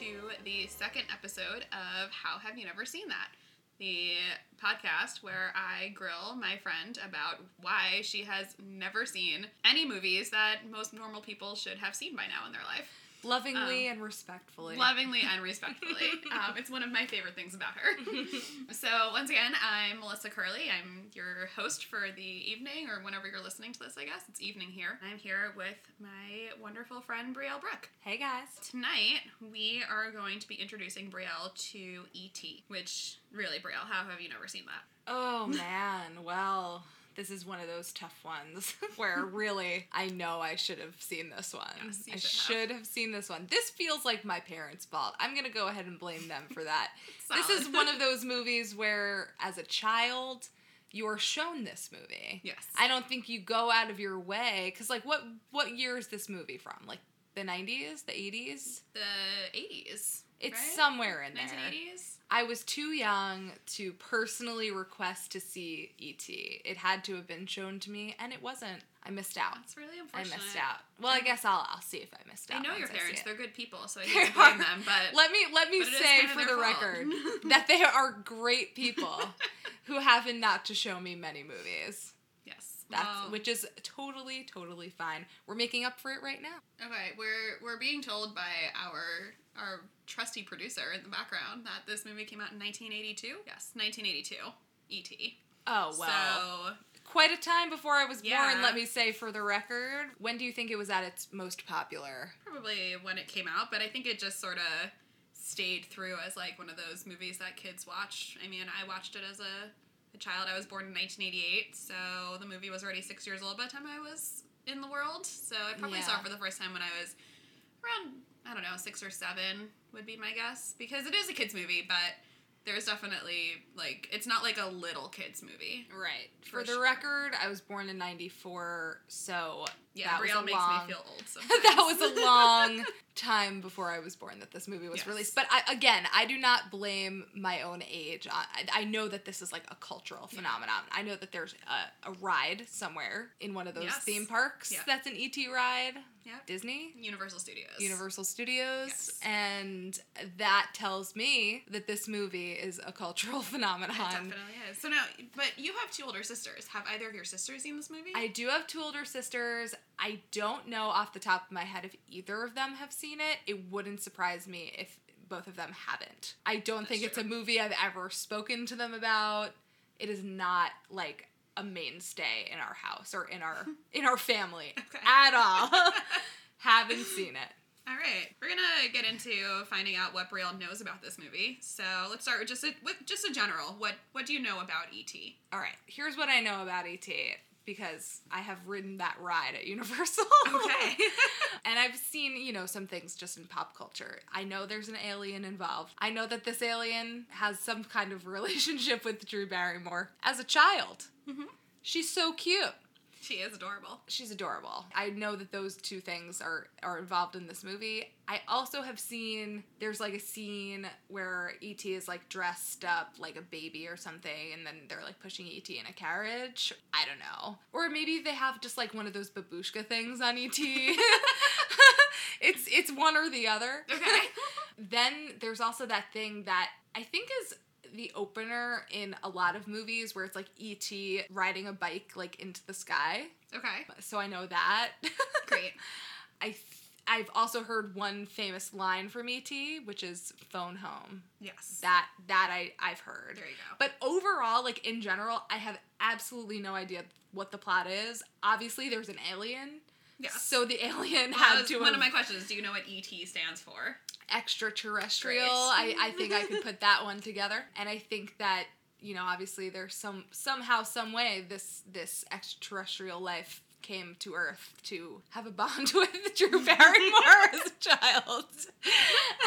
to the second episode of How Have You Never Seen That? The podcast where I grill my friend about why she has never seen any movies that most normal people should have seen by now in their life. Lovingly and respectfully. Lovingly and respectfully. It's one of my favorite things about her. So once again, I'm Melissa Curley. I'm your host for the evening, or whenever you're listening to this, I guess. It's evening here. I'm here with my wonderful friend, Brielle Brooke. Hey, guys. Tonight, we are going to be introducing Brielle to E.T., which, really, Brielle, how have you never seen that? Oh, man. Well... This is one of those tough ones where really I know I should have seen this one. Yes, I should have seen this one. This feels like my parents' fault. I'm going to go ahead and blame them for that. This is one of those movies where as a child you are shown this movie. Yes. I don't think you go out of your way because like what year is this movie from? Like the 90s? The 80s? The 80s. It's right? Somewhere in there. 1980s? I was too young to personally request to see E.T. It had to have been shown to me, and it wasn't. I missed out. That's really unfortunate. I missed out. Well, I guess I'll see if I missed out. I know your parents. They're good people, so I can't blame them. But let me say for the record that they are great people who happen not to show me many movies. Yes. Which is totally fine. We're making up for it right now. Okay, we're being told by our trusty producer in the background that this movie came out in 1982. Yes, 1982. E.T. Oh, wow. So, quite a time before I was born, let me say for the record. When do you think it was at its most popular? Probably when it came out, but I think it just sort of stayed through as like one of those movies that kids watch. I mean, I watched it as a child. I was born in 1988, so the movie was already 6 years old by the time I was in the world. So I probably saw it for the first time when I was around, I don't know, 6 or 7 would be my guess. Because it is a kid's movie, but there's definitely, like, it's not like a little kid's movie. Right. For the record, I was born in 94, so yeah, that Brielle makes me feel old sometimes. That was a long time before I was born that this movie was released. But I do not blame my own age. I know that this is like a cultural phenomenon. I know that there's a ride somewhere in one of those theme parks that's an E.T. ride. Yep. Disney? Universal Studios. Yes. And that tells me that this movie is a cultural phenomenon. It definitely is. So now, but you have two older sisters. Have either of your sisters seen this movie? I do have two older sisters. I don't know off the top of my head if either of them have seen it. It wouldn't surprise me if both of them haven't. I don't think it's a movie I've ever spoken to them about. It is not like a mainstay in our house or in our family at all. Haven't seen it. All right, we're gonna get into finding out what Brielle knows about this movie. So let's start with just a general. What do you know about E.T.? All right, here's what I know about E.T. because I have ridden that ride at Universal. Okay. And I've seen, you know, some things just in pop culture. I know there's an alien involved. I know that this alien has some kind of relationship with Drew Barrymore as a child. Mm-hmm. She's so cute. She is adorable. She's adorable. I know that those two things are involved in this movie. I also have seen, there's like a scene where E.T. is like dressed up like a baby or something, and then they're like pushing E.T. in a carriage. I don't know. Or maybe they have just like one of those babushka things on E.T. It's one or the other. Okay. Then there's also that thing that I think is the opener in a lot of movies where it's like E.T. riding a bike like into the sky. Okay. So I know that. Great. I've also heard one famous line from E.T., which is phone home. Yes. That I've heard. There you go. But overall, like in general, I have absolutely no idea what the plot is. Obviously, there's an alien. Yeah. So the alien had to... One of my questions, do you know what E.T. stands for? Extraterrestrial. I think I could put that one together. And I think that, you know, obviously there's some way this extraterrestrial life came to Earth to have a bond with Drew Barrymore as a child.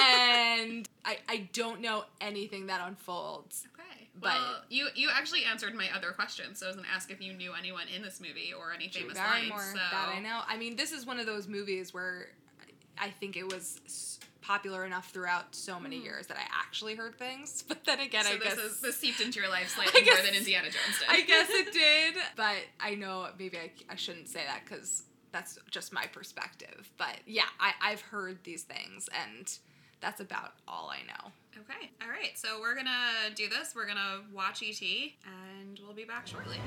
And I don't know anything that unfolds. Okay. But well, you actually answered my other question, so I was going to ask if you knew anyone in this movie or any famous lines. So. That I know. I mean, this is one of those movies where I think it was popular enough throughout so many years that I actually heard things. But then again, this seeped into your life slightly more than Indiana Jones did. I guess it did. But I know maybe I shouldn't say that because that's just my perspective. But yeah, I've heard these things and... that's about all I know. Okay. All right. So we're going to do this. We're going to watch E.T. and we'll be back shortly.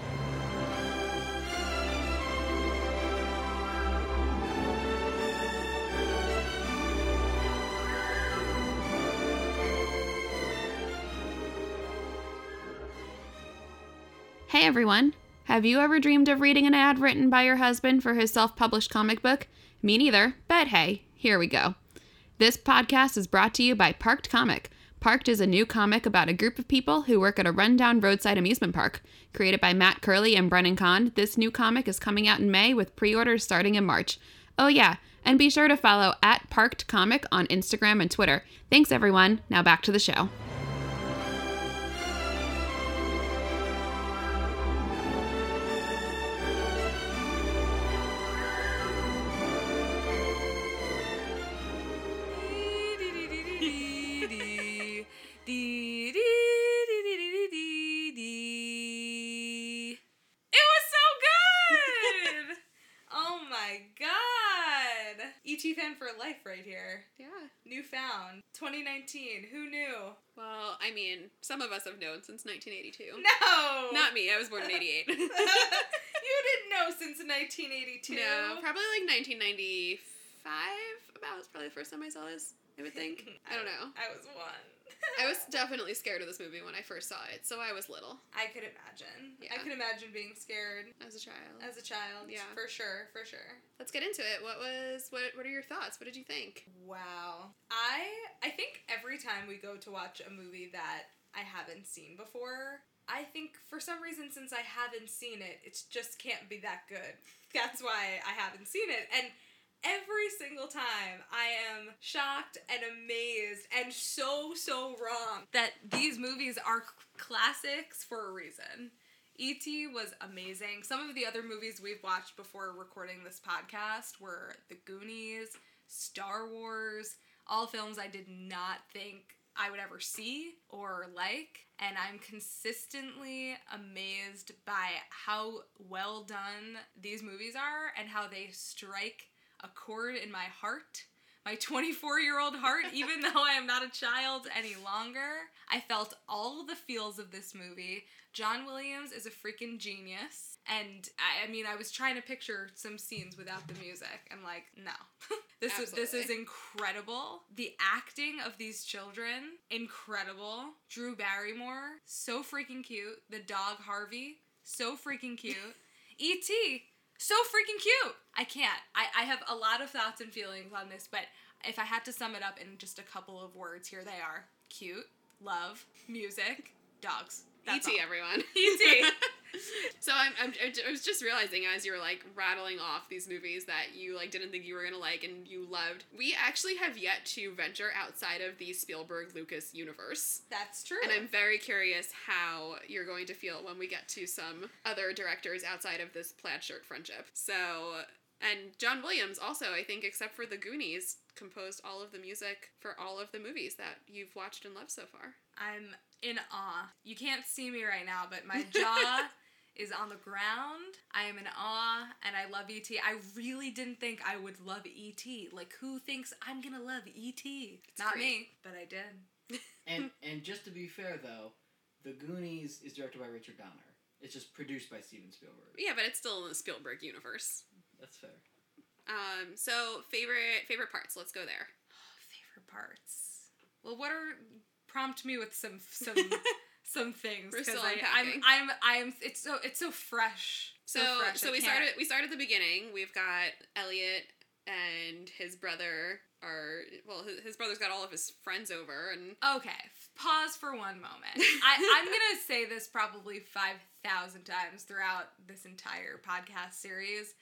Hey everyone. Have you ever dreamed of reading an ad written by your husband for his self-published comic book? Me neither, but hey, here we go. This podcast is brought to you by Parked Comic. Parked is a new comic about a group of people who work at a rundown roadside amusement park. Created by Matt Curley and Brennan Kahn, this new comic is coming out in May with pre-orders starting in March. Oh yeah, and be sure to follow @ParkedComic on Instagram and Twitter. Thanks everyone. Now back to the show. Found 2019. Who knew? Well, I mean, some of us have known since 1982. No, not me. I was born in '88. You didn't know since 1982. No, probably like 1995. About was probably the first time I saw this. I would think. I don't know. I was one. I was definitely scared of this movie when I first saw it, so I was little. I could imagine. Yeah. I could imagine being scared. As a child. As a child. Yeah. For sure, for sure. Let's get into it. What are your thoughts? What did you think? Wow. I think every time we go to watch a movie that I haven't seen before, I think for some reason since I haven't seen it, it just can't be that good. That's why I haven't seen it. And every single time, I am shocked and amazed and so wrong that these movies are classics for a reason. E.T. was amazing. Some of the other movies we've watched before recording this podcast were The Goonies, Star Wars, all films I did not think I would ever see or like, and I'm consistently amazed by how well done these movies are and how they strike a chord in my heart, my 24-year-old heart, even though I am not a child any longer. I felt all the feels of this movie. John Williams is a freaking genius. And I was trying to picture some scenes without the music. I'm like, no. This is incredible. The acting of these children, incredible. Drew Barrymore, so freaking cute. The dog Harvey, so freaking cute. E.T., so freaking cute! I can't. I have a lot of thoughts and feelings on this, but if I had to sum it up in just a couple of words, here they are. Cute, love, music, dogs. That's E.T., everyone. E.T. So I was just realizing as you were, like, rattling off these movies that you, like, didn't think you were going to like and you loved, we actually have yet to venture outside of the Spielberg-Lucas universe. That's true. And I'm very curious how you're going to feel when we get to some other directors outside of this plaid shirt friendship. So, and John Williams also, I think, except for The Goonies, composed all of the music for all of the movies that you've watched and loved so far. I'm in awe. You can't see me right now, but my jaw is on the ground. I am in awe, and I love E.T. I really didn't think I would love E.T. Like, who thinks I'm gonna love E.T.? Not me, but I did. And just to be fair, though, The Goonies is directed by Richard Donner. It's just produced by Steven Spielberg. Yeah, but it's still in the Spielberg universe. That's fair. So, favorite parts. Let's go there. Oh, favorite parts. Well, what are... Prompt me with some some things because I'm it's so fresh. So we start at the beginning. We've got Elliot and his brother his brother's got all of his friends over and okay. Pause for one moment. I'm gonna say this probably 5,000 times throughout this entire podcast series,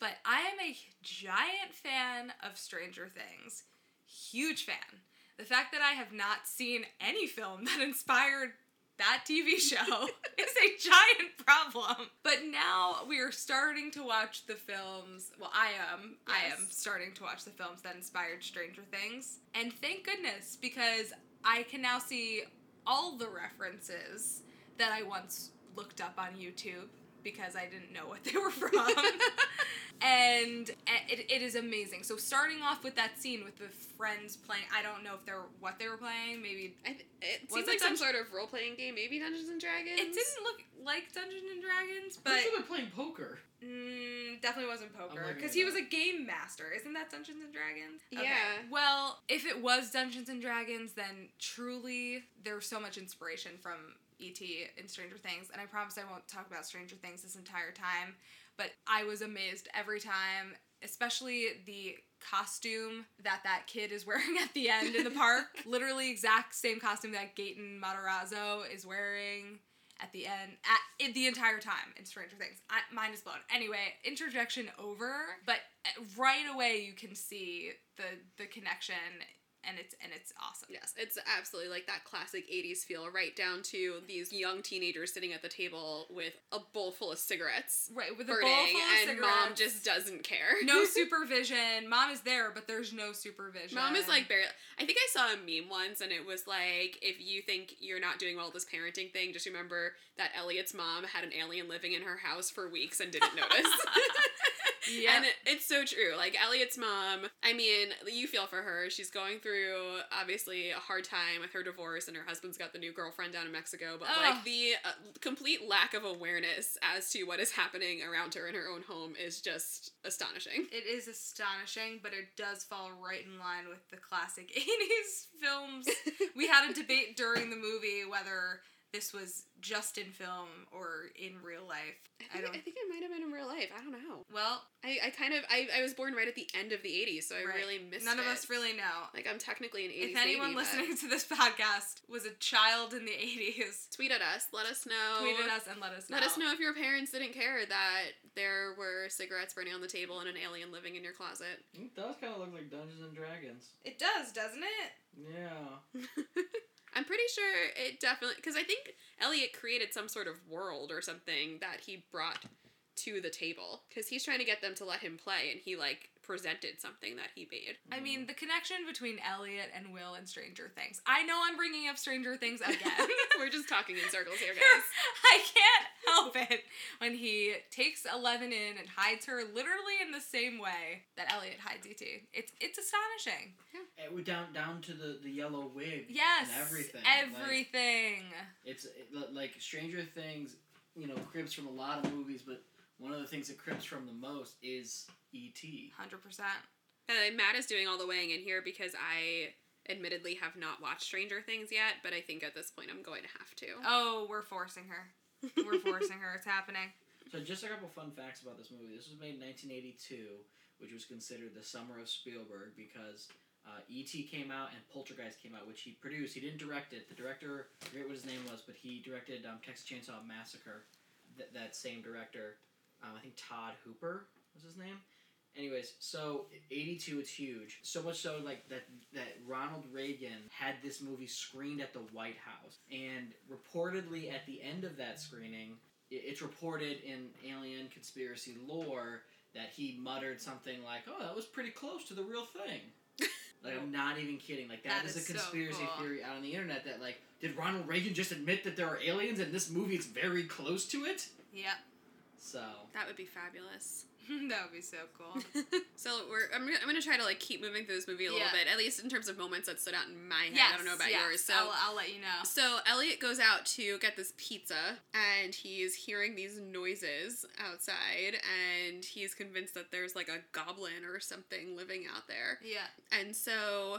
but I am a giant fan of Stranger Things. Huge fan. The fact that I have not seen any film that inspired that TV show is a giant problem. But now we are starting to watch the films. Well, I am. Yes. I am starting to watch the films that inspired Stranger Things. And thank goodness, because I can now see all the references that I once looked up on YouTube because I didn't know what they were from. And it is amazing. So starting off with that scene with the friends playing, I don't know if what they were playing. Maybe it seems like some sort of role playing game. Maybe Dungeons and Dragons. It didn't look like Dungeons and Dragons, but they were playing poker. Definitely wasn't poker because he was a game master. Isn't that Dungeons and Dragons? Okay. Yeah. Well, if it was Dungeons and Dragons, then truly there was so much inspiration from E.T. and Stranger Things, and I promise I won't talk about Stranger Things this entire time. But I was amazed every time, especially the costume that kid is wearing at the end in the park. Literally exact same costume that Gaten Matarazzo is wearing at the end, the entire time in Stranger Things. Mind is blown. Anyway, interjection over, but right away you can see the connection. And it's awesome. Yes, it's absolutely like that classic 80s feel, right down to these young teenagers sitting at the table with a bowl full of cigarettes. Right, with a bowl full of cigarettes. And mom just doesn't care. No supervision. Mom is there, but there's no supervision. Mom is like barely... I think I saw a meme once, and it was like, if you think you're not doing well with this parenting thing, just remember that Elliot's mom had an alien living in her house for weeks and didn't notice. Yeah. And it's so true. Like, Elliot's mom, I mean, you feel for her. She's going through, obviously, a hard time with her divorce, and her husband's got the new girlfriend down in Mexico. But, like, the complete lack of awareness as to what is happening around her in her own home is just astonishing. It is astonishing, but it does fall right in line with the classic 80s films. We had a debate during the movie whether... this was just in film or in real life. I think it might have been in real life. I don't know. Well, I was born right at the end of the 80s, so I really missed None of us really know. Like, I'm technically an 80s baby. If anyone listening to this podcast was a child in the 80s. Tweet at us. Let us know. Tweet at us and let us know. Let us know if your parents didn't care that there were cigarettes burning on the table and an alien living in your closet. It does kind of look like Dungeons and Dragons. It does, doesn't it? Yeah. I'm pretty sure it definitely... because I think Elliot created some sort of world or something that he brought to the table. Because he's trying to get them to let him play, and he, like, presented something that he made. I mean, the connection between Elliot and Will and Stranger Things. I know I'm bringing up Stranger Things again. We're just talking in circles here, guys. I can't help it when he takes Eleven in and hides her literally in the same way that Elliot hides E.T. It's astonishing. Yeah. Down to the yellow wig. Yes. And everything. Like, it's like Stranger Things, you know, cribs from a lot of movies, but one of the things that cribs from the most is E.T. 100%. And Matt is doing all the weighing in here because I admittedly have not watched Stranger Things yet, but I think at this point I'm going to have to. Oh, we're forcing her. We're forcing her. It's happening. So just a couple fun facts about this movie. This was made in 1982, which was considered the summer of Spielberg because E.T. came out and Poltergeist came out, which he produced. He didn't direct it. The director, I forget what his name was, but he directed Texas Chainsaw Massacre, that same director. I think Todd Hooper was his name. Anyways, so 82, it's huge. So much so, like, that Ronald Reagan had this movie screened at the White House. And reportedly, at the end of that screening, it's reported in alien conspiracy lore that he muttered something like, "Oh, that was pretty close to the real thing." Like, I'm not even kidding. Like, that is a conspiracy theory out on the internet that, like, did Ronald Reagan just admit that there are aliens and this movie is very close to it? Yeah. So that would be fabulous. That would be so cool. So I'm gonna try to like keep moving through this movie a little bit, at least in terms of moments that stood out in my head. Yes, I don't know about yours. So I'll let you know. So Elliot goes out to get this pizza, and he's hearing these noises outside, and he's convinced that there's like a goblin or something living out there. Yeah. And so,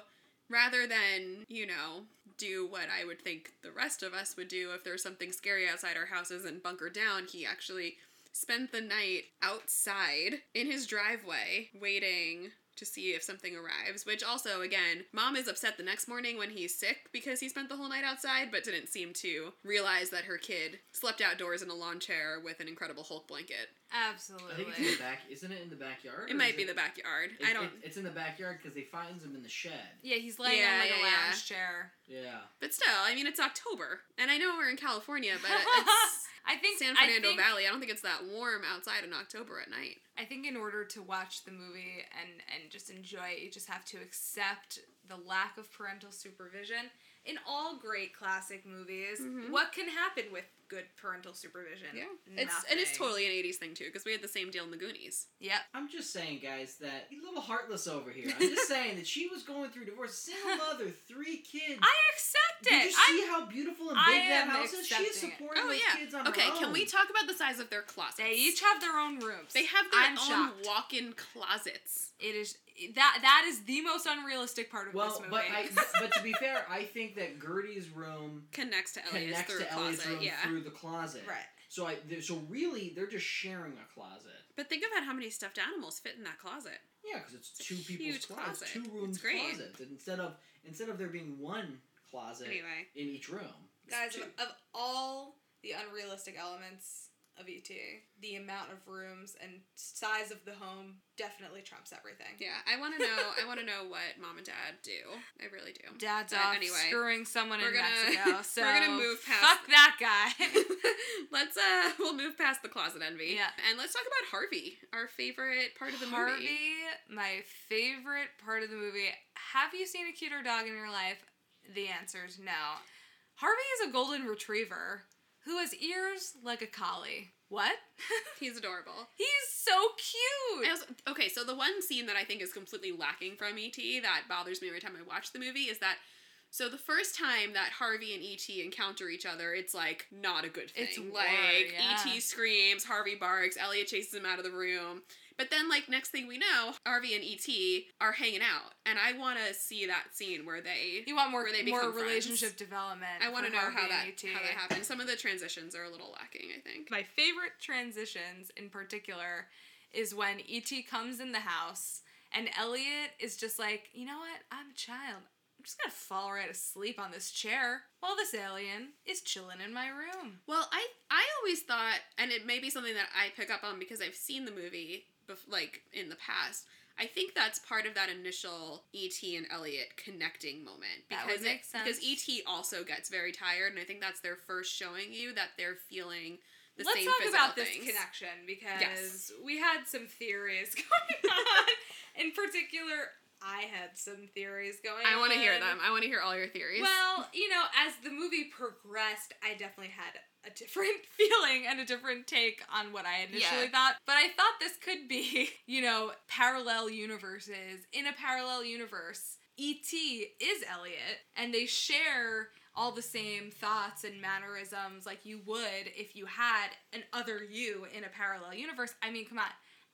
rather than, you know, do what I would think the rest of us would do if there's something scary outside our houses and bunker down, he actually spent the night outside in his driveway waiting to see if something arrives, which also, again, Mom is upset the next morning when he's sick because he spent the whole night outside, but didn't seem to realize that her kid slept outdoors in a lawn chair with an Incredible Hulk blanket. Absolutely. I think it's in the back. Isn't it in the backyard? It might be the backyard. I don't... It's in the backyard because they finds him in the shed. Yeah, he's laying on like a lounge chair. Yeah. But still, I mean, it's October, and I know we're in California, but it's... San Fernando Valley. I don't think it's that warm outside in October at night. I think in order to watch the movie and just enjoy it, you just have to accept the lack of parental supervision. in all great classic movies, what can happen with good parental supervision? Yeah. It's totally an 80s thing, too, because we had the same deal in the Goonies. Yep. I'm just saying, guys, that you're a little heartless over here. I'm just saying that she was going through divorce, single mother, 3 kids. I accept it. Did you see how beautiful and big that house is? She is supporting those kids on her own. Okay, can we talk about the size of their closets? They each have their own rooms. They have their own walk-in closets. It is... That is the most unrealistic part of this movie. But to be fair, I think that Gertie's room connects to Elliot's room through the closet. Right. So really, they're just sharing a closet. But think about how many stuffed animals fit in that closet. Yeah, because it's two people's closet, two rooms closet. Instead of there being one closet in each room. Guys, of all the unrealistic elements of E.T., the amount of rooms and size of the home definitely trumps everything. Yeah, I want to know what mom and dad do. I really do. Dad's screwing someone in Mexico, so we're gonna move past. Fuck that guy. We'll move past the closet envy. Yeah, and let's talk about Harvey, our favorite part of the movie. Harvey, my favorite part of the movie. Have you seen a cuter dog in your life? The answer is no. Harvey is a golden retriever who has ears like a collie. What? He's adorable. He's so cute! So the one scene that I think is completely lacking from E.T. that bothers me every time I watch the movie is that, so the first time that Harvey and E.T. encounter each other, it's, like, not a good thing. It's like, war, yeah. E.T. screams, Harvey barks, Elliot chases him out of the room. But then, like, next thing we know, Harvey and E.T. are hanging out. And I want to see that scene where they more relationship friends. Development. I want to know how that happened. Some of the transitions are a little lacking, I think. My favorite transitions, in particular, is when E.T. comes in the house and Elliot is just like, you know what? I'm a child. I'm just going to fall right asleep on this chair while this alien is chilling in my room. Well, I always thought, and it may be something that I pick up on because I've seen the movie, like, in the past, I think that's part of that initial E.T. and Elliot connecting moment. That would make sense. Because E.T. also gets very tired, and I think that's their first showing you that they're feeling the same physical things. Let's talk about this connection, because we had some theories going on. In particular, I had some theories going on. I want to hear them. I want to hear all your theories. Well, you know, as the movie progressed, I definitely had a different feeling and a different take on what I initially thought. But I thought this could be, you know, parallel universes. In a parallel universe, E.T. is Elliot, and they share all the same thoughts and mannerisms like you would if you had an other you in a parallel universe. I mean, come on.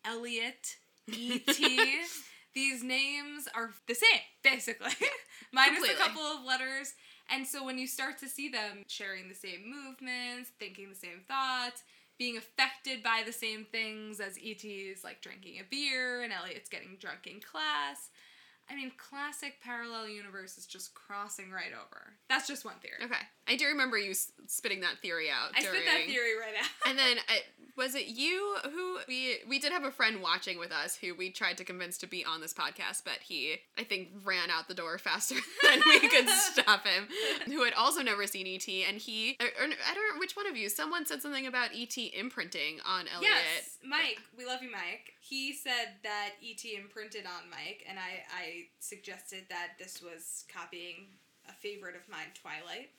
Elliot, E.T., these names are the same, basically. Minus a couple of letters. And so when you start to see them sharing the same movements, thinking the same thoughts, being affected by the same things as E.T.'s, like drinking a beer and Elliot's getting drunk in class. I mean, classic parallel universe is just crossing right over. That's just one theory. Okay. I do remember you spitting that theory out. I spit that theory right out. And then, was it you who... We did have a friend watching with us who we tried to convince to be on this podcast, but he, I think, ran out the door faster than we could stop him, who had also never seen E.T., and he... Or, I don't know which one of you. Someone said something about E.T. imprinting on Elliot. Yes, Mike. We love you, Mike. He said that E.T. imprinted on Mike, and I suggested that this was copying a favorite of mine, Twilight.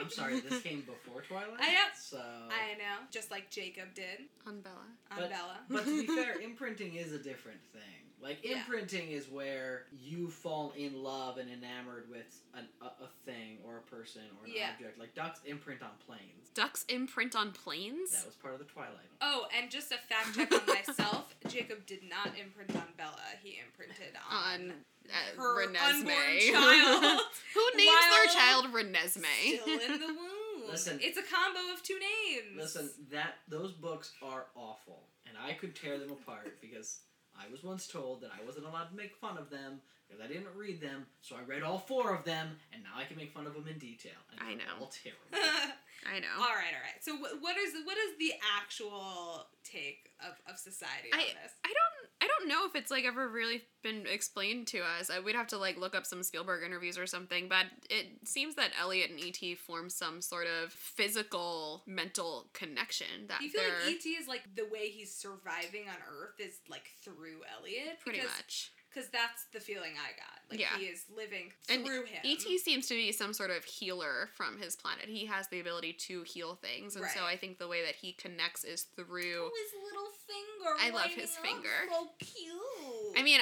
I'm sorry, this came before Twilight? I know. So... I know. Just like Jacob did. On Bella. But to be fair, imprinting is a different thing. Like, imprinting is where you fall in love and enamored with a thing or a person or an object. Like, ducks imprint on planes. Ducks imprint on planes? That was part of the Twilight. Oh, and just a fact check on myself, Jacob did not imprint on Bella. He imprinted on... her Renesmee. Child. Who names their child Renesmee? Still in the womb. Listen, it's a combo of two names. Listen, those books are awful, and I could tear them apart because I was once told that I wasn't allowed to make fun of them because I didn't read them, so I read all 4 of them, and now I can make fun of them in detail. And I know. All terrible. I know. All right. So what is the actual take of society on this? I don't know if it's like ever really been explained to us. We'd have to like look up some Spielberg interviews or something, but it seems that Elliot and E.T. form some sort of physical mental connection that like E.T. is like the way he's surviving on Earth is like through Elliot. Pretty much. because that's the feeling I got. Like, yeah. He is living through him. E.T. seems to be some sort of healer from his planet. He has the ability to heal things, and so I think the way that he connects is through... Oh, his little finger. I love his finger. So cute. I mean,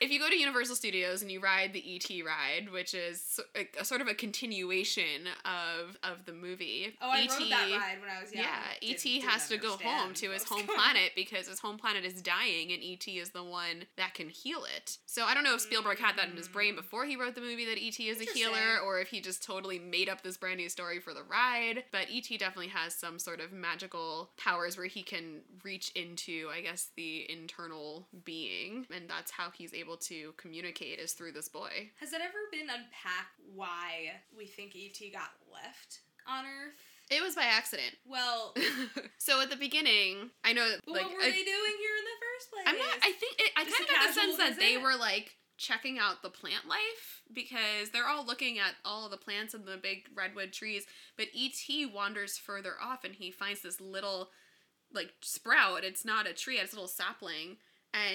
if you go to Universal Studios and you ride the E.T. ride, which is a sort of a continuation of the movie. Oh, I rode that ride when I was young. Yeah, E.T. has to go home to his home planet because his home planet is dying, and E.T. is the one that can heal it. So I don't know if Spielberg had that in his brain before he wrote the movie that E.T. is a healer, or if he just totally made up this brand new story for the ride. But E.T. definitely has some sort of magical powers where he can reach into, I guess, the internal being, and that's how he's able to communicate is through this boy. Has it ever been unpacked why we think E.T. got left on Earth? It was by accident. Well, so at the beginning, I know that, like, what were they doing here in the first place? I kind of got the sense that they were like checking out the plant life, because they're all looking at all the plants and the big redwood trees, but E.T. wanders further off and he finds this little like sprout. It's not a tree, it's a little sapling.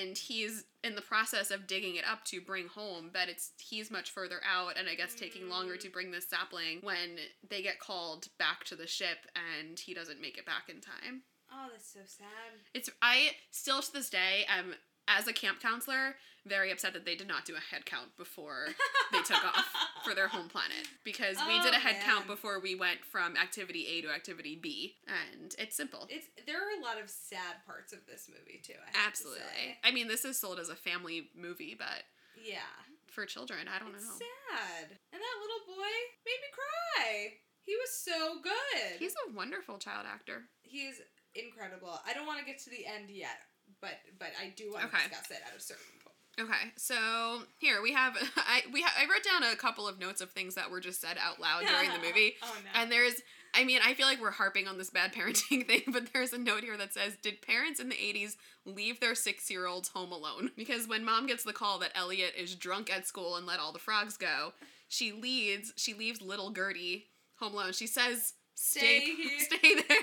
And he's in the process of digging it up to bring home, but he's much further out and I guess taking longer to bring this sapling when they get called back to the ship and he doesn't make it back in time. Oh, that's so sad. I still to this day am, as a camp counselor, very upset that they did not do a head count before they took off for their home planet. Because we did a head count before we went from activity A to activity B. And it's simple. There are a lot of sad parts of this movie, too, I have Absolutely. To say. I mean, this is sold as a family movie, but... Yeah. For children, I don't know. It's sad. And that little boy made me cry. He was so good. He's a wonderful child actor. He is incredible. I don't want to get to the end yet. But I do want to discuss it at a certain point. Okay, so here we have... I wrote down a couple of notes of things that were just said out loud during the movie. Oh, no. And there's... I mean, I feel like we're harping on this bad parenting thing, but there's a note here that says, did parents in the 80s leave their 6-year-olds home alone? Because when mom gets the call that Elliot is drunk at school and let all the frogs go, she leaves little Gertie home alone. She says... Stay there.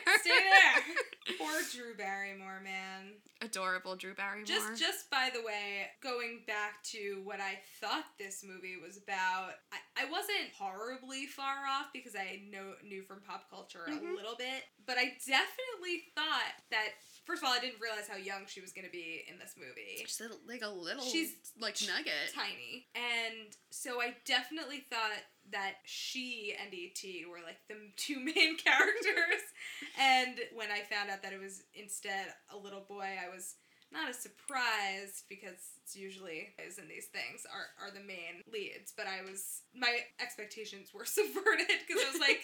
Poor Drew Barrymore, man. Adorable Drew Barrymore. Just by the way, going back to what I thought this movie was about, I wasn't horribly far off because I knew from pop culture a little bit, but I definitely thought that, first of all, I didn't realize how young she was going to be in this movie. She's like a little nugget. Tiny. And so I definitely thought that she and E.T. were, like, the two main characters. And when I found out that it was instead a little boy, I was not as surprised, because it's usually boys in these things are the main leads. But my expectations were subverted, because I was like,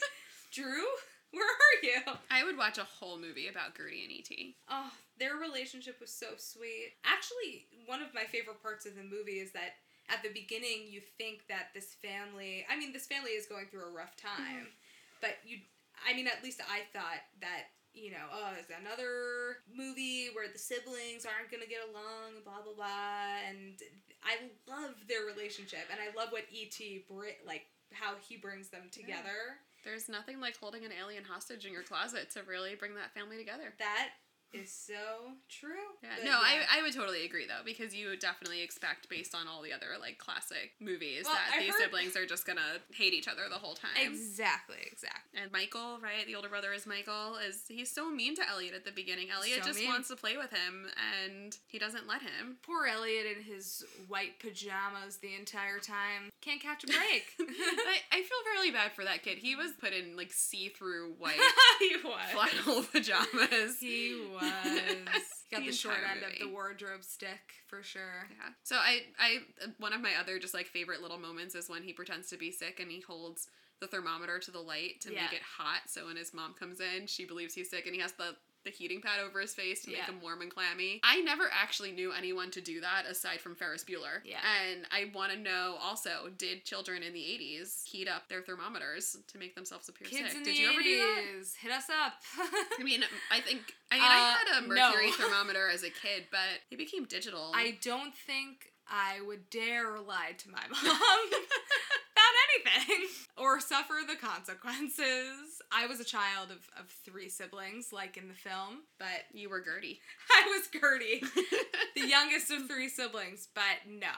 Drew, where are you? I would watch a whole movie about Gertie and E.T. Oh, their relationship was so sweet. Actually, one of my favorite parts of the movie is that at the beginning, you think that this family is going through a rough time, but at least I thought that, is another movie where the siblings aren't going to get along, blah, blah, blah, and I love their relationship, and I love what E.T., how he brings them together. Yeah. There's nothing like holding an alien hostage in your closet to really bring that family together. That is so true. Yeah. No, yeah. I would totally agree, though, because you would definitely expect, based on all the other, classic movies, siblings are just gonna hate each other the whole time. Exactly. And Michael, right, the older brother is Michael, he's so mean to Elliot at the beginning. Elliot wants to play with him, and he doesn't let him. Poor Elliot in his white pajamas the entire time. Can't catch a break. I feel really bad for that kid. He was put in, see-through white flannel pajamas. He was. He got the short end of the wardrobe stick for sure. Yeah. So I one of my other just favorite little moments is when he pretends to be sick and he holds the thermometer to the light to make it hot. So when his mom comes in, she believes he's sick and he has the heating pad over his face to make him warm and clammy. I never actually knew anyone to do that aside from Ferris Bueller. Yeah. And I want to know also, did children in the 80s heat up their thermometers to make themselves appear sick? Did you ever do that? Hit us up. I had a mercury thermometer as a kid, but it became digital. I don't think I would dare lie to my mom about anything. thing or suffer the consequences. I was a child of three siblings, like in the film. But you were Gertie. I was Gertie, the youngest of three siblings. But no,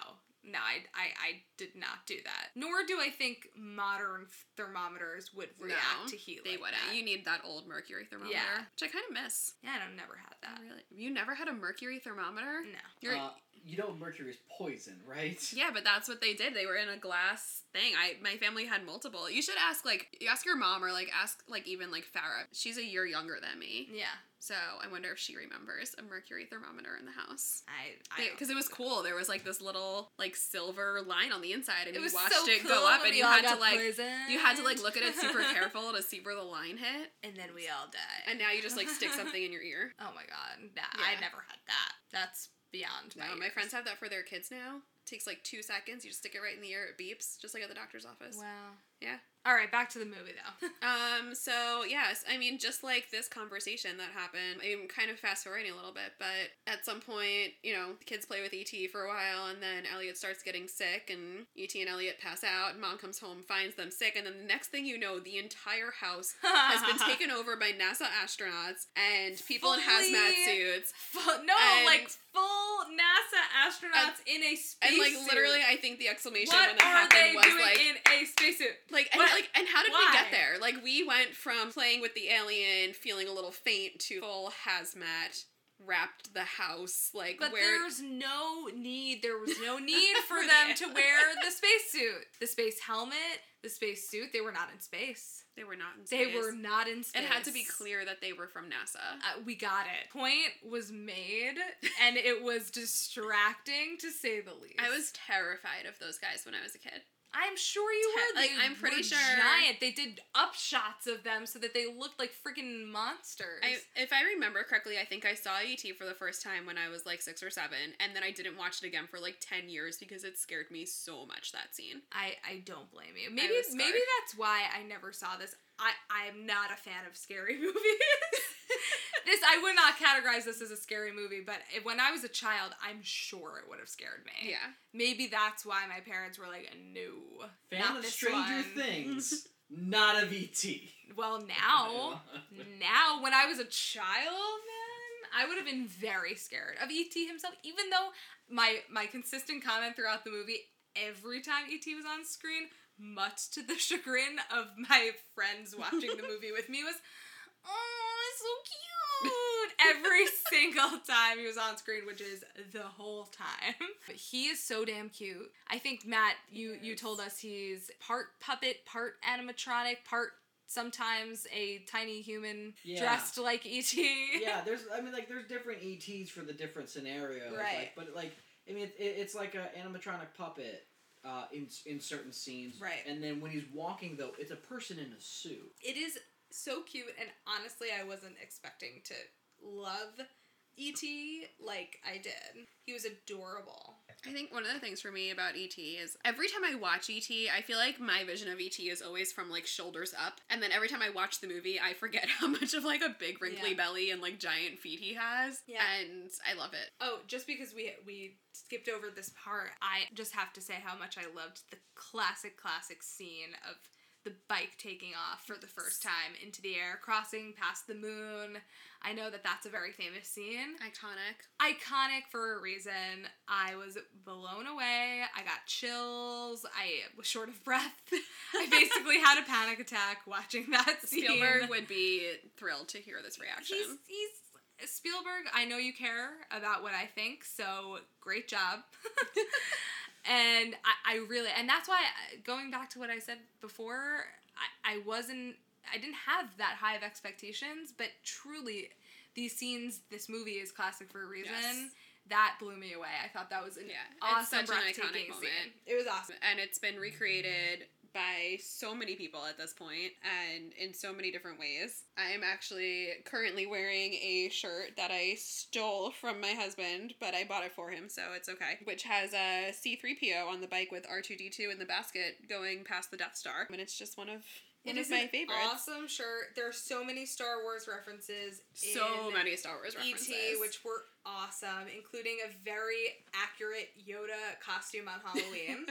I did not do that. Nor do I think modern thermometers would react to heat. They wouldn't. You need that old mercury thermometer, which I kind of miss. Yeah, I never had that. Really, you never had a mercury thermometer? No. You're... you know mercury is poison, right? Yeah, but that's what they did. They were in a glass thing. My family had multiple. You should ask, you ask your mom or, ask even Farah. She's a year younger than me. Yeah. So I wonder if she remembers a mercury thermometer in the house. Because it was cool. There was, this little, silver line on the inside, and you watched it go up, and you had to look at it super careful to see where the line hit. And then we all died. And now you just, stick something in your ear. Oh, my God. Nah, yeah. I never had that. That's... beyond my friends have that for their kids now. It takes 2 seconds. You just stick it right in the ear. It beeps, just like at the doctor's office. Wow. Yeah. All right, back to the movie, though. So, yes, I mean, just like this conversation that happened, I'm kind of fast-forwarding a little bit, but at some point, the kids play with E.T. for a while, and then Elliot starts getting sick, and E.T. and Elliot pass out, and Mom comes home, finds them sick, and then the next thing you know, the entire house has been taken over by NASA astronauts and people in hazmat suits. Full NASA astronauts in a spacesuit. And, literally, I think the exclamation when that happened was, in a spacesuit? And how did we get there? We went from playing with the alien, feeling a little faint, to full hazmat, wrapped the house. There was no need for them to wear the spacesuit, the space helmet, the spacesuit. They were not in space. It had to be clear that they were from NASA. We got it. Point was made, and it was distracting, to say the least. I was terrified of those guys when I was a kid. I'm sure you were. I'm pretty sure. Giant. They did upshots of them so that they looked like freaking monsters. If I remember correctly, I think I saw E.T. for the first time when I was 6 or 7, and then I didn't watch it again for 10 years because it scared me so much, that scene. I don't blame you. Maybe that's why I never saw this. I'm not a fan of scary movies. I would not categorize this as a scary movie, but when I was a child, I'm sure it would have scared me. Yeah. Maybe that's why my parents were no. Fan of Stranger Things, not of E.T. Well, now, when I was a child, I would have been very scared of E.T. himself, even though my consistent comment throughout the movie, every time E.T. was on screen, much to the chagrin of my friends watching the movie with me, was, oh, it's so cute. Every single time he was on screen, which is the whole time. But he is so damn cute. I think, Matt, you told us he's part puppet, part animatronic, part sometimes a tiny human dressed like E.T. Yeah, there's different E.T.s for the different scenarios. Right. It's like an animatronic puppet. In certain scenes. Right. And then when he's walking, though, it's a person in a suit. It is so cute, and honestly, I wasn't expecting to love E.T. like I did. He was adorable. I think one of the things for me about E.T. is every time I watch E.T., I feel like my vision of E.T. is always from, shoulders up. And then every time I watch the movie, I forget how much of, a big wrinkly belly and, giant feet he has. Yeah. And I love it. Oh, just because we skipped over this part, I just have to say how much I loved the classic scene of the bike taking off for the first time into the air, crossing past the moon. I know that that's a very famous scene. Iconic for a reason. I was blown away. I got chills. I was short of breath. I basically had a panic attack watching that scene. Spielberg would be thrilled to hear this reaction. He's Spielberg, I know you care about what I think, so great job. And I really, and that's why, going back to what I said before, I didn't have that high of expectations, but truly, this movie is classic for a reason. Yes. That blew me away. I thought that was an awesome, it's such an iconic moment. Scene. It was awesome. And it's been recreated by so many people at this point, and in so many different ways. I am actually currently wearing a shirt that I stole from my husband, but I bought it for him, so it's okay, which has a C-3PO on the bike with R2-D2 in the basket going past the Death Star, and it's just one of my favorites. Awesome shirt. There are so many Star Wars references in E.T., which were awesome, including a very accurate Yoda costume on Halloween.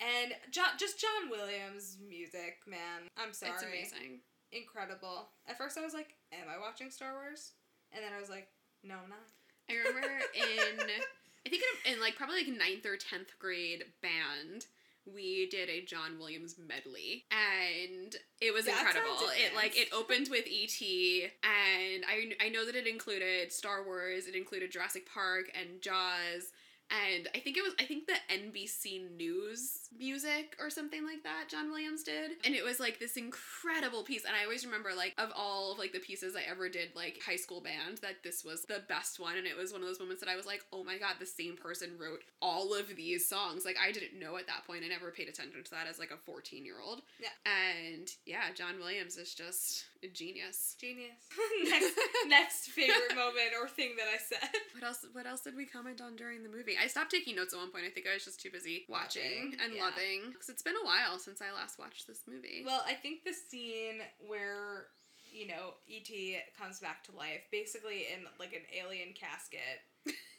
And just John Williams' music, man. I'm sorry. It's amazing. Incredible. At first I was like, am I watching Star Wars? And then I was like, no, I'm not. I remember in probably 9th or 10th grade band, we did a John Williams medley, and it was incredible. It opened with E.T., and I know that it included Star Wars, it included Jurassic Park and Jaws, and I think the NBC News music or something like that John Williams did. And it was like this incredible piece. And I always remember of all of the pieces I ever did high school band, that this was the best one. And it was one of those moments that I was like, oh my God, the same person wrote all of these songs. I didn't know at that point. I never paid attention to that as a 14-year-old. Yeah. And yeah, John Williams is just a genius. Next favorite moment or thing that I said. What else did we comment on during the movie? I stopped taking notes at one point. I think I was just too busy watching and loving. Because it's been a while since I last watched this movie. Well, I think the scene where, E.T. comes back to life, basically in, an alien casket,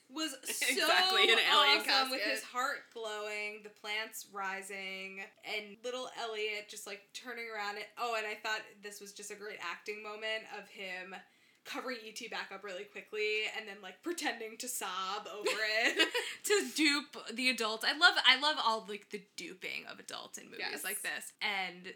was so exactly, an alien awesome casket. With his heart glowing, the plants rising, and little Elliot just, turning around. And I thought this was just a great acting moment of him covering E.T. back up really quickly and then pretending to sob over it to dupe the adults. I love all the duping of adults in movies like this, and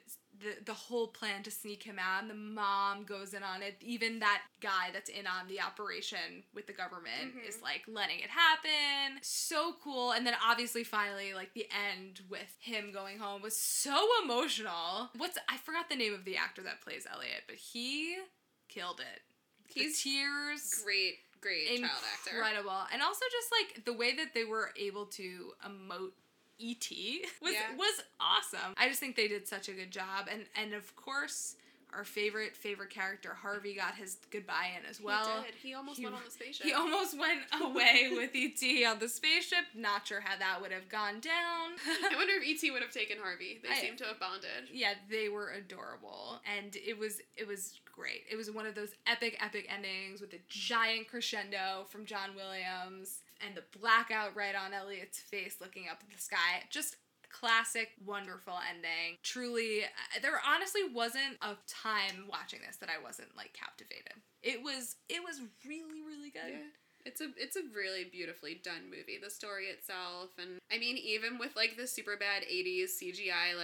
the whole plan to sneak him out, and the mom goes in on it. Even that guy that's in on the operation with the government is letting it happen. So cool. And then obviously finally the end with him going home was so emotional. I forgot the name of the actor that plays Elliot, but he killed it. He's tears. Great child actor. Incredible. And also just the way that they were able to emote E.T. was awesome. I just think they did such a good job. And of course, our favorite character, Harvey, got his goodbye in as well. He did. He almost went on the spaceship. He almost went away with E.T. on the spaceship. Not sure how that would have gone down. I wonder if E.T. would have taken Harvey. They seem to have bonded. Yeah, they were adorable. And it was great. It was one of those epic endings with a giant crescendo from John Williams and the blackout right on Elliot's face looking up at the sky. Just classic, wonderful ending. Truly, there honestly wasn't a time watching this that I wasn't captivated. It was really, really good. Yeah. It's a really beautifully done movie. The story itself, and I mean, even with the super bad 80s CGI,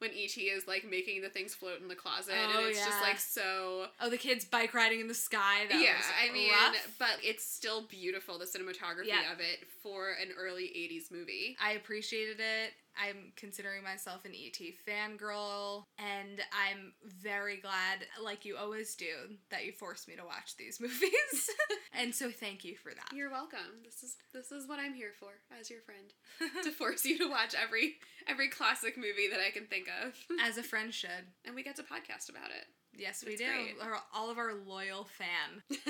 when E.T. is making the things float in the closet, and it's just so. Oh, the kids bike riding in the sky. That was rough. But it's still beautiful. The cinematography of it for an early 80s movie. I appreciated it. I'm considering myself an E.T. fangirl, and I'm very glad, like you always do, that you forced me to watch these movies. And so thank you for that. You're welcome. This is what I'm here for, as your friend, to force you to watch every classic movie that I can think of. As a friend should. And we get to podcast about it. Yes, we do. Great. All of our loyal fan. That's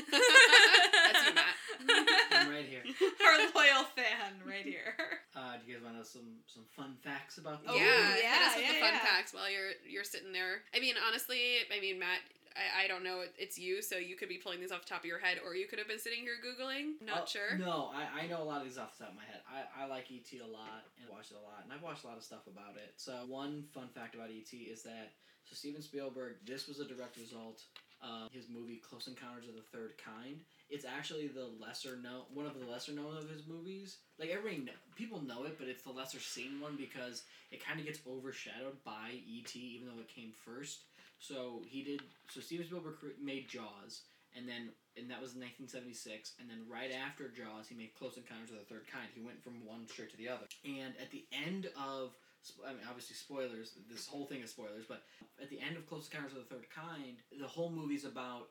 you, Matt. I'm right here. Our loyal fan right here. Do you guys want to know some fun facts about the movie? Yeah. Hit us with the fun facts while you're sitting there. I mean, honestly, Matt, I don't know. It's you, so you could be pulling these off the top of your head, or you could have been sitting here Googling. Not sure. No, I know a lot of these off the top of my head. I like E.T. a lot and watch it a lot, and I've watched a lot of stuff about it. So one fun fact about E.T. is that Steven Spielberg, this was a direct result of his movie Close Encounters of the Third Kind. It's actually one of the lesser known of his movies. People know it, but it's the lesser seen one because it kind of gets overshadowed by E.T., even though it came first. So Steven Spielberg made Jaws, and that was in 1976, and then right after Jaws, he made Close Encounters of the Third Kind. He went from one straight to the other. And at the end of, I mean, obviously spoilers, this whole thing is spoilers, but at the end of Close Encounters of the Third Kind, the whole movie's about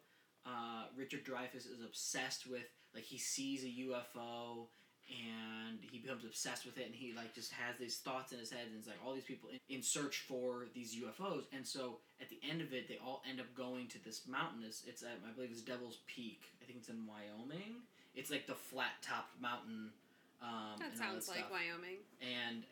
Richard Dreyfuss is obsessed with, he sees a UFO, and he becomes obsessed with it, and he, just has these thoughts in his head, and it's all these people in search for these UFOs, and so at the end of it, they all end up going to this mountain. It's at, I believe it's Devil's Peak. I think it's in Wyoming. It's, the flat-topped mountain. That sounds like Wyoming. And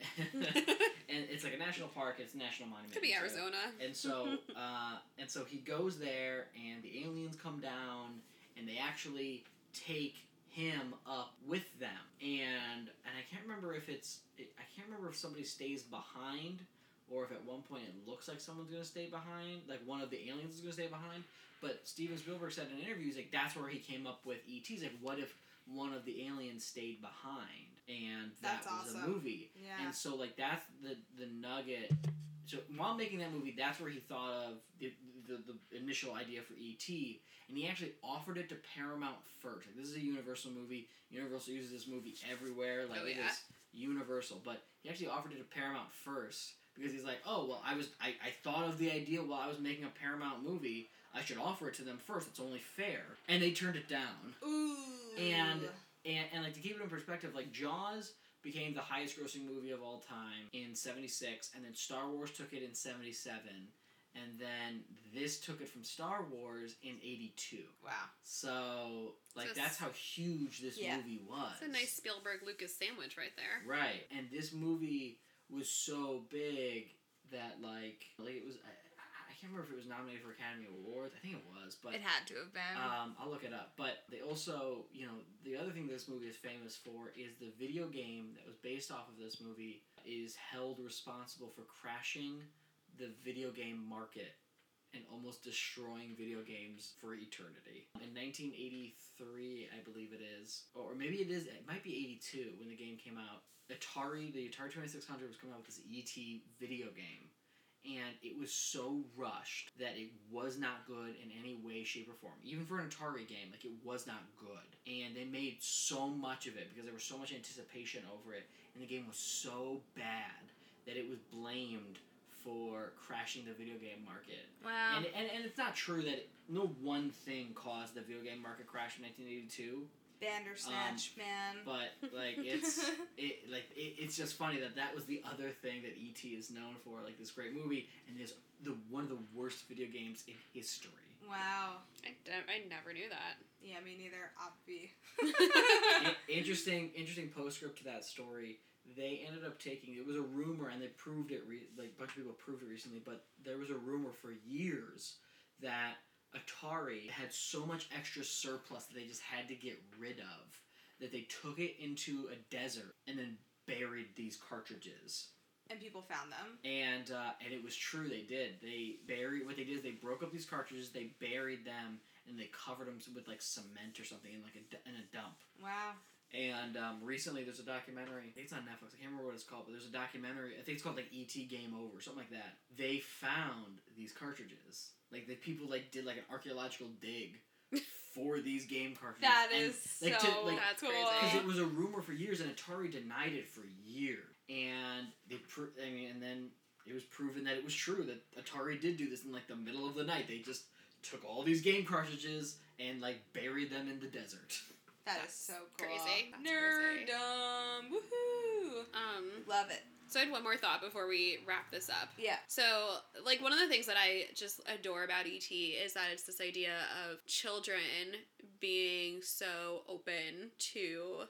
it's a national park. It's a national monument. Could be Arizona. And so he goes there, and the aliens come down, and they actually take him up with them. And I can't remember if I can't remember if somebody stays behind or if at one point it looks like someone's going to stay behind, like one of the aliens is going to stay behind. But Steven Spielberg said in an interview, he's like, that's where he came up with E.T. He's like, what if one of the aliens stayed behind? And that was awesome. A movie. Yeah. And so, like, that's the nugget. So while making that movie, that's where he thought of the initial idea for E.T. And he actually offered it to Paramount first. Like, this is a Universal movie. Universal uses this movie everywhere. Like, it is Universal. But he actually offered it to Paramount first. Because he's like, oh, well, I thought of the idea while I was making a Paramount movie. I should offer it to them first. It's only fair. And they turned it down. Ooh. And like, to keep it in perspective, like, Jaws became the highest grossing movie of all time in 1976. And then Star Wars took it in 1977. And then this took it from Star Wars in 1982. Wow. So, like, that's how huge this movie was. It's a nice Spielberg-Lucas sandwich right there. Right. And this movie was so big that, like it was... I can't remember if it was nominated for Academy Awards. I think it was, but... It had to have been. I'll look it up. But they also, you know, the other thing this movie is famous for is the video game that was based off of this movie is held responsible for crashing the video game market and almost destroying video games for eternity. In 1983, I believe it is, or maybe it is, it might be 1982 when the game came out, the Atari 2600 was coming out with this E.T. video game, and it was so rushed that it was not good in any way, shape, or form. Even for an Atari game, like, it was not good. And they made so much of it because there was so much anticipation over it, and the game was so bad that it was blamed for crashing the video game market. Wow. And it's not true that no one thing caused the video game market crash in 1982. Bandersnatch, man. But, like, it's just funny that was the other thing that E.T. is known for, like, this great movie, and it's one of the worst video games in history. Wow. I never knew that. Yeah, me neither. Obvi. Interesting postscript to that story. They ended up taking... It was a rumor, and they proved it... a bunch of people proved it recently, but there was a rumor for years that Atari had so much extra surplus that they just had to get rid of that they took it into a desert and then buried these cartridges. And people found them. And it was true, they did. What they did is they broke up these cartridges, they buried them, and they covered them with, like, cement or something in a dump. Wow. And recently there's a documentary, I think it's on Netflix, I can't remember what it's called, but there's a documentary, I think it's called, like, E.T. Game Over, something like that. They found these cartridges. Like, the people, like, did, like, an archaeological dig for these game cartridges. That and, is like, so, to, like, that's crazy. Because it was a rumor for years, and Atari denied it for years. And then it was proven that it was true, that Atari did do this in, like, the middle of the night. They just took all these game cartridges and, like, buried them in the desert. That's so cool. Crazy. Nerddom. Woohoo. Love it. So I had one more thought before we wrap this up. Yeah. So, like, one of the things that I just adore about E.T. is that it's this idea of children being so open to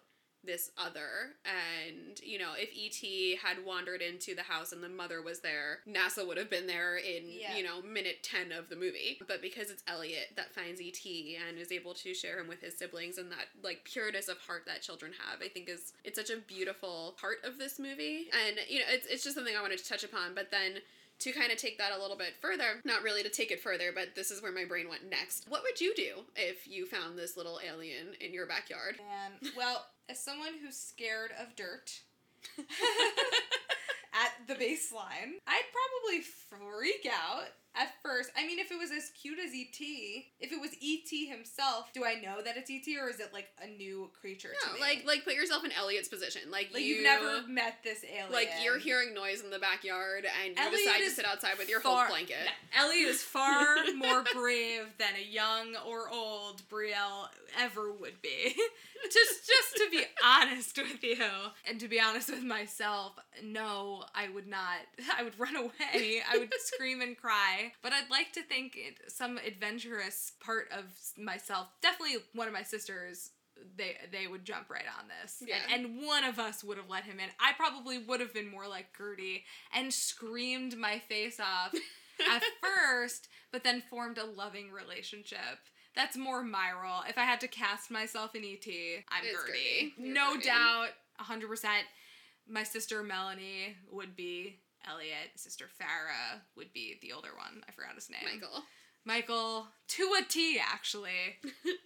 this other. And, you know, if E.T. had wandered into the house and the mother was there, NASA would have been there in, you know, minute 10 of the movie. But because it's Elliot that finds E.T. and is able to share him with his siblings, and that, like, pureness of heart that children have, I think it's such a beautiful part of this movie. And, you know, it's just something I wanted to touch upon. But then to kind of take that a little bit further, not really to take it further, but this is where my brain went next. What would you do if you found this little alien in your backyard? Well, as someone who's scared of dirt at the baseline, I'd probably freak out at first. I mean, if it was as cute as E.T., if it was E.T. himself, do I know that it's E.T. or is it, like, a new creature to me? No, like, put yourself in Elliot's position. Like you've never met this alien. Like, you're hearing noise in the backyard and you decide to sit outside with your whole blanket. No, Elliot is far more brave than a young or old Brielle ever would be. Just to be honest with you, and to be honest with myself, no, I would not. I would run away. I would scream and cry. But I'd like to think some adventurous part of myself, definitely one of my sisters, they would jump right on this. Yeah. And one of us would have let him in. I probably would have been more like Gertie and screamed my face off at first, but then formed a loving relationship That's more my role. If I had to cast myself in E.T., I'm Gertie. No Gertie. Doubt, 100%. My sister Melanie would be Elliot. Sister Farah would be the older one. I forgot his name. Michael, to a T, actually.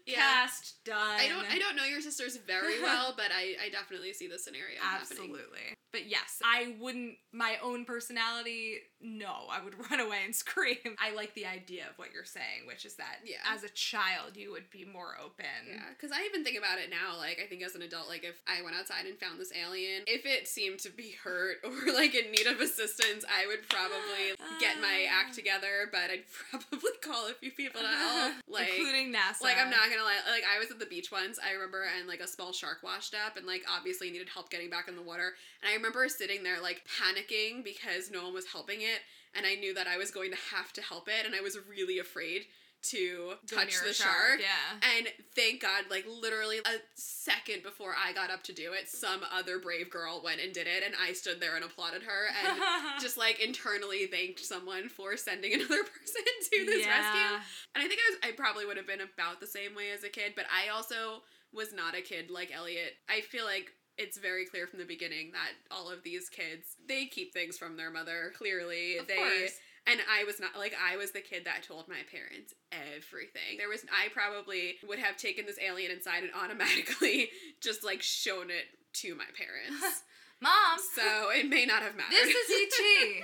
Yeah. Cast, done. I don't know your sisters very well, but I definitely see the scenario absolutely happening. But yes, I wouldn't, my own personality, no, I would run away and scream. I like the idea of what you're saying, which is that as a child, you would be more open. Yeah, because I even think about it now, like, I think as an adult, like, if I went outside and found this alien, if it seemed to be hurt or, like, in need of assistance, I would probably get my act together, but I'd probably call a few people to help. Like, including NASA. Like, I'm not gonna lie, like, I was at the beach once, I remember, and, like, a small shark washed up and, like, obviously needed help getting back in the water, and I remember sitting there like panicking because no one was helping it, and I knew that I was going to have to help it, and I was really afraid to touch the shark. Yeah. And thank God, like literally a second before I got up to do it, some other brave girl went and did it, and I stood there and applauded her and just like internally thanked someone for sending another person to this rescue. And I think I probably would have been about the same way as a kid, but I also was not a kid like Elliot. I feel like it's very clear from the beginning that all of these kids, they keep things from their mother, clearly. Of course. And I was not, like, I was the kid that told my parents everything. I probably would have taken this alien inside and automatically just, like, shown it to my parents. Mom! So it may not have mattered. This is E.T.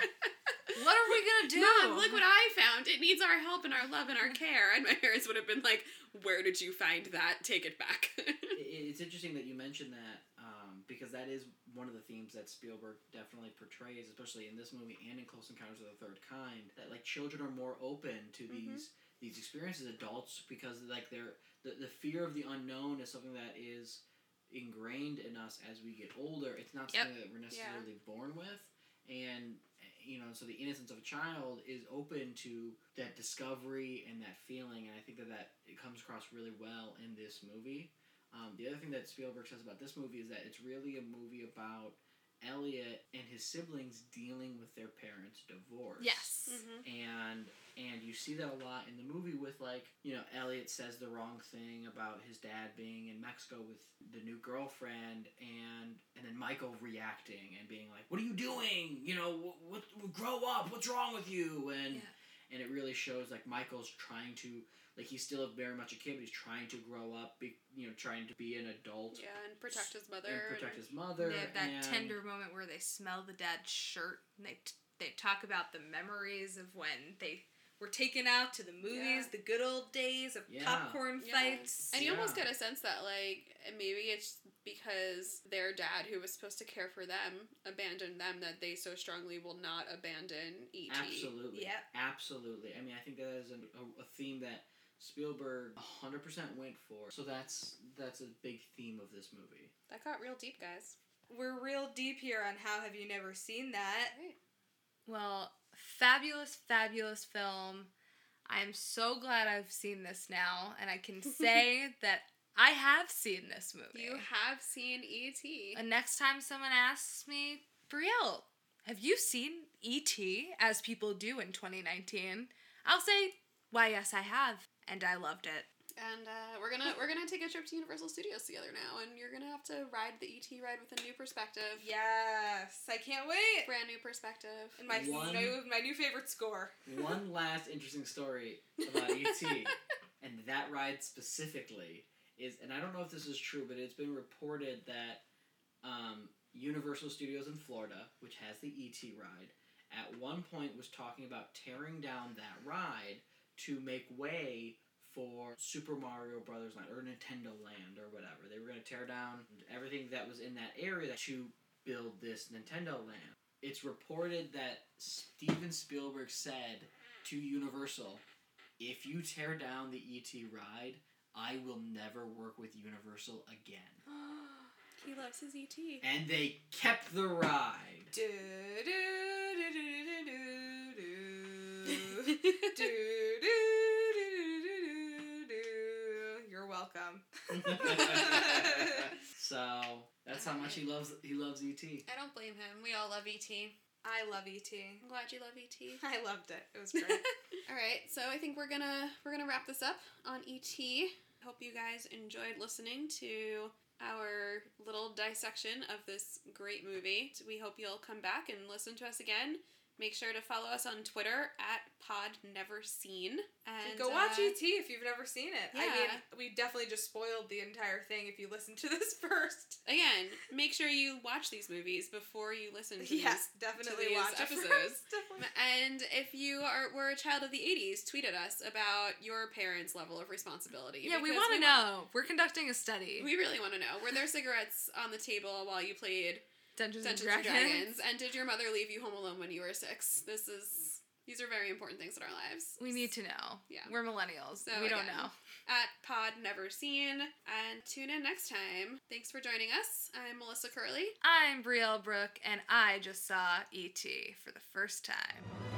What are we gonna do? Mom, look what I found. It needs our help and our love and our care. And my parents would have been like, where did you find that? Take it back. It's interesting that you mentioned that. Because that is one of the themes that Spielberg definitely portrays, especially in this movie and in Close Encounters of the Third Kind, that, like, children are more open to these experiences. Adults, because, like, they're the fear of the unknown is something that is ingrained in us as we get older. It's not something that we're necessarily born with. And, you know, so the innocence of a child is open to that discovery and that feeling. And I think that it comes across really well in this movie. The other thing that Spielberg says about this movie is that it's really a movie about Elliot and his siblings dealing with their parents' divorce. Yes. And you see that a lot in the movie with, like, you know, Elliot says the wrong thing about his dad being in Mexico with the new girlfriend, and then Michael reacting and being like, what are you doing? You know, what grow up, what's wrong with you? And it really shows, like, Michael's trying to, like, he's still very much a kid, but he's trying to grow up, trying to be an adult. Yeah, and protect his mother. They have that tender moment where they smell the dad's shirt, and they talk about the memories of when they were taken out to the movies, the good old days of popcorn fights. And you almost get a sense that, like, maybe it's because their dad, who was supposed to care for them, abandoned them, that they so strongly will not abandon E.T. Absolutely. Yeah. Absolutely. I mean, I think that is a theme that Spielberg 100% went for. So that's a big theme of this movie. That got real deep, guys. We're real deep here on How Have You Never Seen That? Right. Well, fabulous, fabulous film. I am so glad I've seen this now, and I can say that I have seen this movie. You have seen E.T. And next time someone asks me, Brielle, have you seen E.T., as people do in 2019, I'll say, why, yes, I have. And I loved it. And we're gonna take a trip to Universal Studios together now, and you're gonna have to ride the ET ride with a new perspective. Yes, I can't wait. Brand new perspective. And my new favorite score. One last interesting story about ET, and that ride specifically is, and I don't know if this is true, but it's been reported that Universal Studios in Florida, which has the ET ride, at one point was talking about tearing down that ride to make way for Super Mario Brothers Land or Nintendo Land or whatever. They were going to tear down everything that was in that area to build this Nintendo Land. It's reported that Steven Spielberg said to Universal, if you tear down the E.T. ride, I will never work with Universal again. He loves his E.T. And they kept the ride. Do, do, do, do, do, do, do. So that's how much he loves E.T. I don't blame him. We all love E.T. I love E.T. I'm glad you love E.T. I loved it. It was great. All right, so I think we're gonna wrap this up on E.T. Hope you guys enjoyed listening to our little dissection of this great movie. We hope you'll come back and listen to us again. Make sure to follow us on Twitter @PodNeverSeen. And go watch E.T. if you've never seen it. Yeah. I mean, we definitely just spoiled the entire thing if you listen to this first. Again, make sure you watch these movies before you listen to these episodes. Yes, definitely watch episodes. And if you were a child of the 80s, tweet at us about your parents' level of responsibility. Yeah, we want to know. We're conducting a study. We really want to know. Were there cigarettes on the table while you played Dungeons and Dragons. And did your mother leave you home alone when you were 6? These are very important things in our lives. We need to know. Yeah. We're millennials. So we don't know. @PodNeverSeen. And tune in next time. Thanks for joining us. I'm Melissa Curley. I'm Brielle Brooke. And I just saw E.T. for the first time.